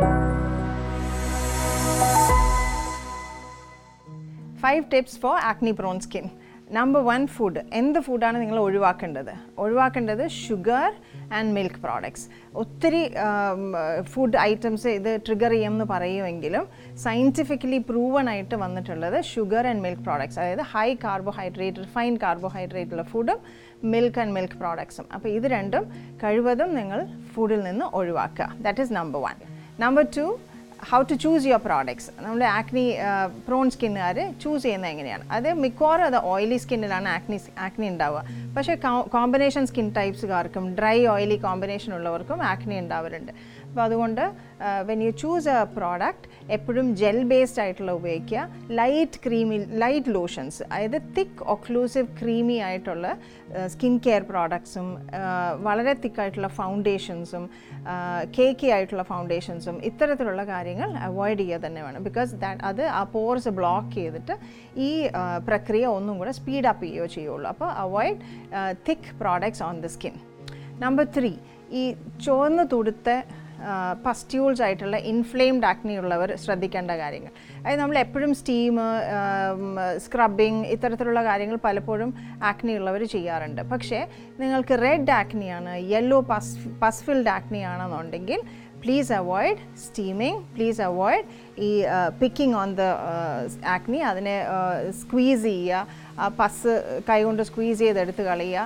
5 tips for acne prone skin. Number 1, food. എന്ത് ഫുഡാണ് നിങ്ങൾ ഒഴിവാക്കേണ്ടത്? Sugar and milk products. ഒത്തിരി ഫുഡ് ഐറ്റംസ് ഇത് ട്രിഗർ ചെയ്യുമെന്ന് പറയുമെങ്കിലും സയൻറ്റിഫിക്കലി പ്രൂവൺ ആയിട്ട് വന്നിട്ടുള്ളത് ഷുഗർ ആൻഡ് മിൽക്ക് പ്രോഡക്ട്സ്, അതായത് ഹൈ കാർബോഹൈഡ്രേറ്റ്, റിഫൈൻഡ് കാർബോഹൈഡ്രേറ്റ് ഉള്ള ഫുഡും മിൽക്ക് ആൻഡ് മിൽക്ക് പ്രോഡക്ട്സും. അപ്പോൾ ഇത് രണ്ടും കഴിവതും നിങ്ങൾ ഫുഡിൽ നിന്ന് ഒഴിവാക്കുക. That is number 1. Number 2, how to choose your products. നമ്മുടെ ആക്നി പ്രോൺ സ്കിന്നുകാർ ചൂസ് ചെയ്യുന്നത് എങ്ങനെയാണ്? അത് മിക്കവാറും അത് ഓയിലി സ്കിന്നിലാണ് ആക്നി ഉണ്ടാവുക. പക്ഷേ കോമ്പിനേഷൻ സ്കിൻ ടൈപ്സുകാർക്കും ഡ്രൈ ഓയിലി കോമ്പിനേഷൻ ഉള്ളവർക്കും ആക്നി ഉണ്ടാവാറുണ്ട്. അപ്പോൾ അതുകൊണ്ട് when you choose a product, എപ്പോഴും ജെൽ ബേസ്ഡ് ആയിട്ടുള്ള ഉപയോഗിക്കുക. ലൈറ്റ് ലോഷൻസ്, അതായത് തിക്ക് ഒക്ലൂസീവ് ക്രീമി ആയിട്ടുള്ള സ്കിൻ കെയർ പ്രോഡക്ട്സും വളരെ തിക്കായിട്ടുള്ള ഫൗണ്ടേഷൻസും കേക്കി ആയിട്ടുള്ള ഫൗണ്ടേഷൻസും ഇത്തരത്തിലുള്ള കാര്യങ്ങൾ അവോയ്ഡ് ചെയ്യുക തന്നെ വേണം. ബിക്കോസ് അത് ആ പോർസ് ബ്ലോക്ക് ചെയ്തിട്ട് ഈ പ്രക്രിയ ഒന്നും കൂടെ സ്പീഡപ്പ് ചെയ്യുകയോ ചെയ്യുള്ളൂ. അപ്പോൾ avoid thick products on the skin. Number 3, ഈ ചുവന്ന് തുടുത്ത പസ്റ്റ്യൂൾസ് ആയിട്ടുള്ള ഇൻഫ്ലെയിംഡ് ആക്നി ഉള്ളവർ ശ്രദ്ധിക്കേണ്ട കാര്യങ്ങൾ, അതായത് നമ്മൾ എപ്പോഴും സ്റ്റീം, സ്ക്രബിങ് ഇത്തരത്തിലുള്ള കാര്യങ്ങൾ പലപ്പോഴും ആക്നി ഉള്ളവർ ചെയ്യാറുണ്ട്. പക്ഷേ നിങ്ങൾക്ക് റെഡ് ആക്നിയാണ്, യെല്ലോ പസ്ഫിൽഡ് ആക്നിയാണെന്നുണ്ടെങ്കിൽ please avoid steaming, please avoid picking on the acne. adine squeeze cheya, pus kai kondu squeeze eduthu kaliya,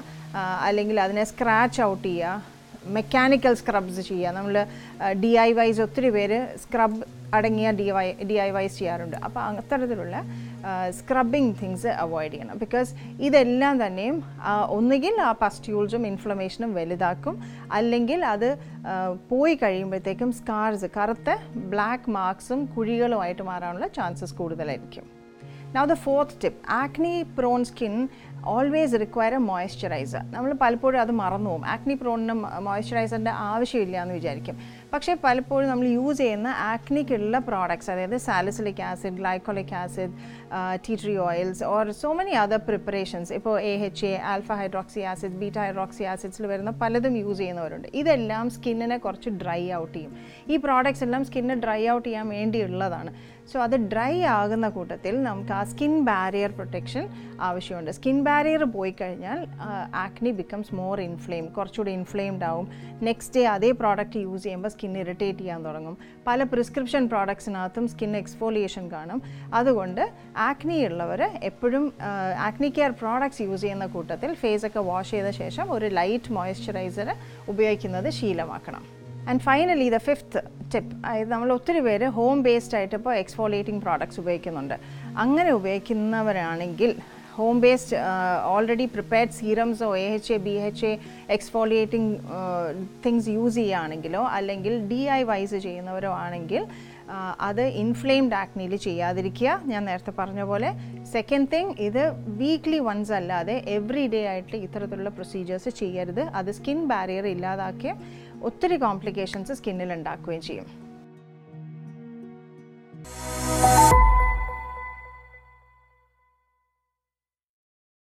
allengil adine scratch out cheya, mechanical scrubs cheya. nammal DIYs ottri vere scrub അടങ്ങിയ DIYs ചെയ്യാറുണ്ട്. അപ്പോൾ അത്തരത്തിലുള്ള scrubbing things avoid ചെയ്യണം. Because ഇതെല്ലാം തന്നെയും ഒന്നുകിൽ ആ പസ്റ്റ്യൂൾസും ഇൻഫ്ലമേഷനും വലുതാക്കും, അല്ലെങ്കിൽ അത് പോയി കഴിയുമ്പോഴത്തേക്കും സ്കാർസ്, കറുത്ത ബ്ലാക്ക് മാർക്സും കുഴികളുമായിട്ട് മാറാനുള്ള ചാൻസസ് കൂടുതലായിരിക്കും. Now the 4th tip, acne prone skin always require a moisturizer. നമ്മൾ പലപ്പോഴും അത് മറന്നു പോകും. ആക്നി പ്രോണിന് മോയ്സ്ചറൈസറിൻ്റെ ആവശ്യമില്ല എന്ന് വിചാരിക്കും. പക്ഷേ പലപ്പോഴും നമ്മൾ യൂസ് ചെയ്യുന്ന ആക്നിക്കുള്ള പ്രോഡക്ട്സ്, അതായത് salicylic acid, glycolic acid, tea tree oils or so many other preparations, ഇപ്പോൾ AHA, alpha hydroxy acid, beta hydroxy ആസിഡ്സിൽ വരുന്ന പലതും യൂസ് ചെയ്യുന്നവരുണ്ട്. ഇതെല്ലാം സ്കിന്നിനെ കുറച്ച് ഡ്രൈ ഔട്ട് ചെയ്യും. ഈ പ്രോഡക്ട്സ് എല്ലാം സ്കിന്നെ ഡ്രൈ ഔട്ട് ചെയ്യാൻ വേണ്ടിയുള്ളതാണ്. സോ അത് ഡ്രൈ ആകുന്ന കൂട്ടത്തിൽ നമുക്ക് ആ സ്കിൻ ബാരിയർ പ്രൊട്ടക്ഷൻ ആവശ്യമുണ്ട്. സ്കിൻ ബാരിയർ പോയി കഴിഞ്ഞാൽ ആക്നി ബിക്കംസ് മോർ ഇൻഫ്ലെയിം, കുറച്ചുകൂടി ഇൻഫ്ലെയിംഡ് ആവും. നെക്സ്റ്റ് ഡേ അതേ പ്രോഡക്റ്റ് യൂസ് ചെയ്യുമ്പോൾ സ്കിൻ ഇറിറ്റേറ്റ് ചെയ്യാൻ തുടങ്ങും. പല പ്രിസ്ക്രിപ്ഷൻ പ്രോഡക്ട്സിനകത്തും സ്കിൻ എക്സ്ഫോലിയേഷൻ കാണും. അതുകൊണ്ട് ആക്നി ഉള്ളവർ എപ്പോഴും ആക്നി കെയർ പ്രോഡക്ട്സ് യൂസ് ചെയ്യുന്ന കൂട്ടത്തിൽ ഫേസൊക്കെ വാഷ് ചെയ്ത ശേഷം ഒരു ലൈറ്റ് മോയ്സ്ചറൈസർ ഉപയോഗിക്കുന്നത് ശീലമാക്കണം. And finally the 5th tip, അതായത് നമ്മൾ ഒത്തിരി പേര് ഹോം ബേസ്ഡ് ആയിട്ട് ഇപ്പോൾ എക്സ്ഫോളിയേറ്റിംഗ് പ്രോഡക്ട്സ് ഉപയോഗിക്കുന്നുണ്ട്. അങ്ങനെ ഉപയോഗിക്കുന്നവരാണെങ്കിൽ ഹോം ബേസ്ഡ് ഓൾറെഡി പ്രിപ്പയർഡ് സീറംസോ AHA, BHA exfoliating things use ചെയ്യുകയാണെങ്കിലോ അല്ലെങ്കിൽ DIYs ചെയ്യുന്നവരോ ആണെങ്കിൽ അത് ഇൻഫ്ലെയിംഡ് ആക്നിയിൽ ചെയ്യാതിരിക്കുക. ഞാൻ നേരത്തെ പറഞ്ഞ പോലെ സെക്കൻഡ് തിങ്, ഇത് വീക്ക്ലി വൺസ് അല്ലാതെ എവറി ഡേ ആയിട്ട് ഇത്തരത്തിലുള്ള പ്രൊസീജിയേഴ്സ് ചെയ്യരുത്. അത് സ്കിൻ ബാരിയർ ഇല്ലാതാക്കുകയും ഒത്തിരി കോംപ്ലിക്കേഷൻസ് സ്കിന്നിൽ ഉണ്ടാക്കുകയും ചെയ്യും.